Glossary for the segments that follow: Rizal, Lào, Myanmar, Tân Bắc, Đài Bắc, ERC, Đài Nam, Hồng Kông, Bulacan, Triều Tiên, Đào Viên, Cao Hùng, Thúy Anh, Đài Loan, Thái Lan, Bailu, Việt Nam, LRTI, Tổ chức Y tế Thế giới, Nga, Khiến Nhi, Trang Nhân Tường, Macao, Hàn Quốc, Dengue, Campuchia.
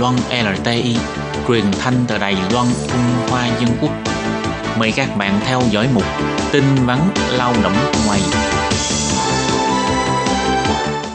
Loan LRTI, truyền thanh từ Đài Loan, Trung Hoa Dân Quốc. Mời các bạn theo dõi mục tin vắn lao động ngoài.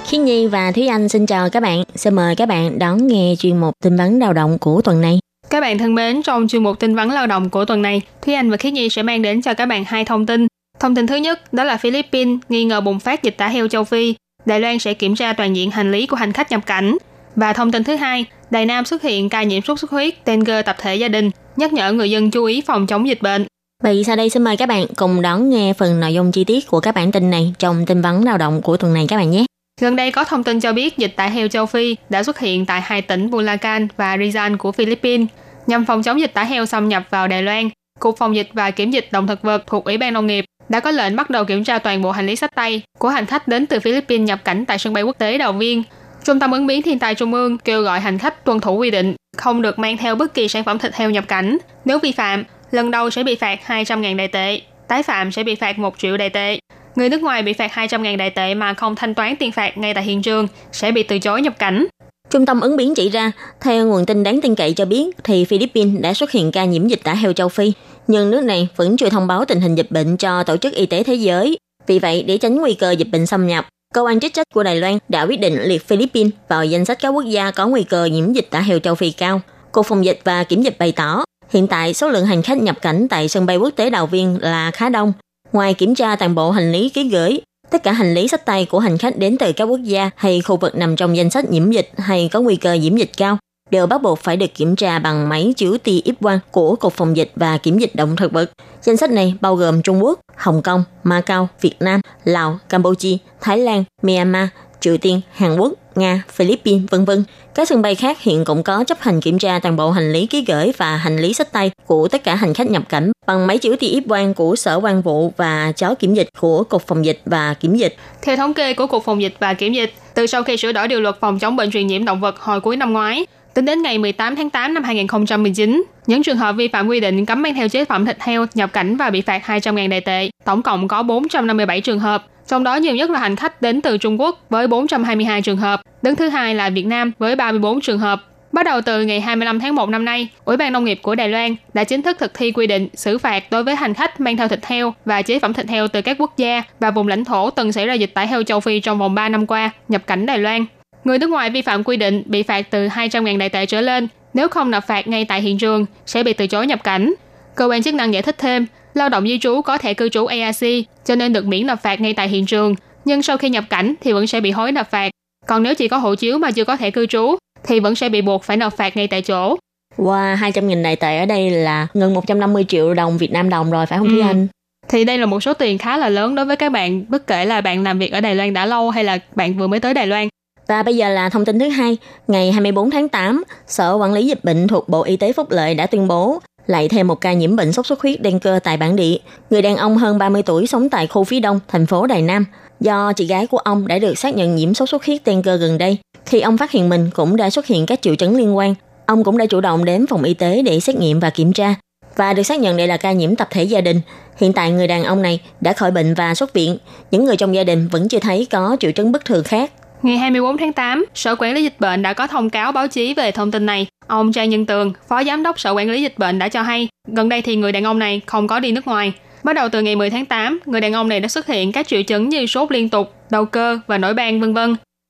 Khiến Nhi và Thúy Anh xin chào các bạn. Xin mời các bạn đón nghe chuyên mục tin vắn lao động của tuần này. Các bạn thân mến, trong chuyên mục tin vắn lao động của tuần này, Thúy Anh và Khiến Nhi sẽ mang đến cho các bạn hai thông tin. Thông tin thứ nhất đó là Philippines nghi ngờ bùng phát dịch tả heo châu Phi, Đài Loan sẽ kiểm tra toàn diện hành lý của hành khách nhập cảnh. Và thông tin thứ hai, Đài Nam xuất hiện ca nhiễm sốt xuất huyết Dengue tập thể gia đình, nhắc nhở người dân chú ý phòng chống dịch bệnh. Vậy sau đây xin mời các bạn cùng đón nghe phần nội dung chi tiết của các bản tin này trong tin vắn lao động của tuần này các bạn nhé. Gần đây có thông tin cho biết dịch tả heo châu Phi đã xuất hiện tại hai tỉnh Bulacan và Rizal của Philippines. Nhằm phòng chống dịch tả heo xâm nhập vào Đài Loan, Cục Phòng dịch và Kiểm dịch Động thực vật thuộc Ủy ban Nông nghiệp đã có lệnh bắt đầu kiểm tra toàn bộ hành lý xách tay của hành khách đến từ Philippines nhập cảnh tại sân bay quốc tế Đào Viên. Trung tâm ứng biến thiên tai Trung ương kêu gọi hành khách tuân thủ quy định, không được mang theo bất kỳ sản phẩm thịt heo nhập cảnh. Nếu vi phạm, lần đầu sẽ bị phạt 200.000 Đài tệ, tái phạm sẽ bị phạt 1 triệu Đài tệ. Người nước ngoài bị phạt 200.000 Đài tệ mà không thanh toán tiền phạt ngay tại hiện trường sẽ bị từ chối nhập cảnh. Trung tâm ứng biến chỉ ra, theo nguồn tin đáng tin cậy cho biết thì Philippines đã xuất hiện ca nhiễm dịch tả heo châu Phi, nhưng nước này vẫn chưa thông báo tình hình dịch bệnh cho Tổ chức Y tế Thế giới. Vì vậy, để tránh nguy cơ dịch bệnh xâm nhập, cơ quan chức trách của Đài Loan đã quyết định liệt Philippines vào danh sách các quốc gia có nguy cơ nhiễm dịch tả heo châu Phi cao. Cục Phòng dịch và Kiểm dịch bày tỏ, hiện tại số lượng hành khách nhập cảnh tại sân bay quốc tế Đào Viên là khá đông. Ngoài kiểm tra toàn bộ hành lý ký gửi, tất cả hành lý xách tay của hành khách đến từ các quốc gia hay khu vực nằm trong danh sách nhiễm dịch hay có nguy cơ nhiễm dịch cao đều bắt buộc phải được kiểm tra bằng máy chiếu tia X-quang của Cục Phòng dịch và Kiểm dịch Động thực vật. Danh sách này bao gồm Trung Quốc, Hồng Kông, Macao, Việt Nam, Lào, Campuchia, Thái Lan, Myanmar, Triều Tiên, Hàn Quốc, Nga, Philippines, v.v. Các sân bay khác hiện cũng có chấp hành kiểm tra toàn bộ hành lý ký gửi và hành lý xách tay của tất cả hành khách nhập cảnh bằng máy chiếu tia X-quang của Sở Quan vụ và chó kiểm dịch của Cục Phòng dịch và Kiểm dịch. Theo thống kê của Cục Phòng dịch và Kiểm dịch, từ sau khi sửa đổi điều luật phòng chống bệnh truyền nhiễm động vật hồi cuối năm ngoái, tính đến ngày 18 tháng 8 năm 2019, những trường hợp vi phạm quy định cấm mang theo chế phẩm thịt heo nhập cảnh và bị phạt 200.000 Đài tệ, tổng cộng có 457 trường hợp. Trong đó nhiều nhất là hành khách đến từ Trung Quốc với 422 trường hợp, đứng thứ hai là Việt Nam với 34 trường hợp. Bắt đầu từ ngày 25 tháng 1 năm nay, Ủy ban Nông nghiệp của Đài Loan đã chính thức thực thi quy định xử phạt đối với hành khách mang theo thịt heo và chế phẩm thịt heo từ các quốc gia và vùng lãnh thổ từng xảy ra dịch tả heo châu Phi trong vòng 3 năm qua nhập cảnh Đài Loan. Người nước ngoài vi phạm quy định bị phạt từ 200.000 Đài tệ trở lên, nếu không nộp phạt ngay tại hiện trường sẽ bị từ chối nhập cảnh. Cơ quan chức năng giải thích thêm, lao động di trú có thẻ cư trú ERC cho nên được miễn nộp phạt ngay tại hiện trường, nhưng sau khi nhập cảnh thì vẫn sẽ bị hối nộp phạt. Còn nếu chỉ có hộ chiếu mà chưa có thẻ cư trú thì vẫn sẽ bị buộc phải nộp phạt ngay tại chỗ. Wow, 200.000 Đài tệ ở đây là gần 150 triệu đồng Việt Nam đồng rồi phải không Thúy Anh? Thì đây là một số tiền khá là lớn đối với các bạn, bất kể là bạn làm việc ở Đài Loan đã lâu hay là bạn vừa mới tới Đài Loan. Và bây giờ là thông tin thứ hai, ngày 24 tháng 8, Sở Quản lý Dịch bệnh thuộc Bộ Y tế Phúc lợi đã tuyên bố lại thêm một ca nhiễm bệnh sốt xuất huyết Dengue tại bản địa. Người đàn ông hơn 30 tuổi sống tại khu phía đông, thành phố Đài Nam. Do chị gái của ông đã được xác nhận nhiễm sốt xuất huyết Dengue gần đây, khi ông phát hiện mình cũng đã xuất hiện các triệu chứng liên quan. Ông cũng đã chủ động đến phòng y tế để xét nghiệm và kiểm tra, và được xác nhận đây là ca nhiễm tập thể gia đình. Hiện tại người đàn ông này đã khỏi bệnh và xuất viện. Những người trong gia đình vẫn chưa thấy có triệu chứng bất thường khác. Ngày 24 tháng 8, Sở Quản lý Dịch bệnh đã có thông cáo báo chí về thông tin này. Ông Trang Nhân Tường, Phó Giám đốc Sở Quản lý Dịch bệnh đã cho hay, gần đây thì người đàn ông này không có đi nước ngoài. Bắt đầu từ ngày 10 tháng 8, người đàn ông này đã xuất hiện các triệu chứng như sốt liên tục, đau cơ và nổi ban v.v.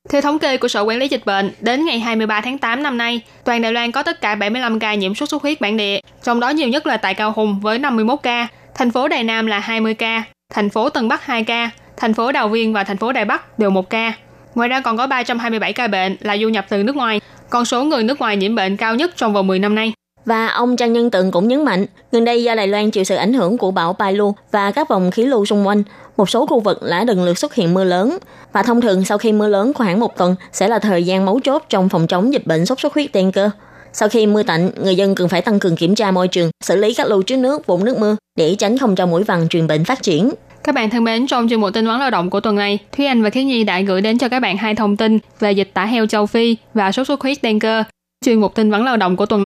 Theo thống kê của Sở Quản lý Dịch bệnh, đến ngày 23 tháng 8 năm nay, toàn Đài Loan có tất cả 75 ca nhiễm sốt xuất huyết bản địa, trong đó nhiều nhất là tại Cao Hùng với 51 ca, thành phố Đài Nam là 20 ca, thành phố Tân Bắc 2 ca, thành phố Đào Viên và thành phố Đài Bắc đều 1 ca. Ngoài ra còn có 327 ca bệnh là du nhập từ nước ngoài, con số người nước ngoài nhiễm bệnh cao nhất trong vòng 10 năm nay. Và ông Trang Nhân Tường cũng nhấn mạnh, gần đây do Đài Loan chịu sự ảnh hưởng của bão Bailu và các vòng khí lưu xung quanh, một số khu vực đã lần lượt xuất hiện mưa lớn. Và thông thường sau khi mưa lớn khoảng một tuần sẽ là thời gian mấu chốt trong phòng chống dịch bệnh sốt xuất huyết Dengue. Sau khi mưa tạnh, người dân cần phải tăng cường kiểm tra môi trường, xử lý các lưu chứa nước, vũng nước mưa để tránh không cho muỗi vằn truyền bệnh phát triển. Các bạn thân mến, trong chuyên mục tin vắn lao động của tuần này, Thúy Anh và Khiến Nhi đã gửi đến cho các bạn hai thông tin về dịch tả heo châu Phi và sốt xuất huyết Dengue. Chuyên mục tin vắn lao động của tuần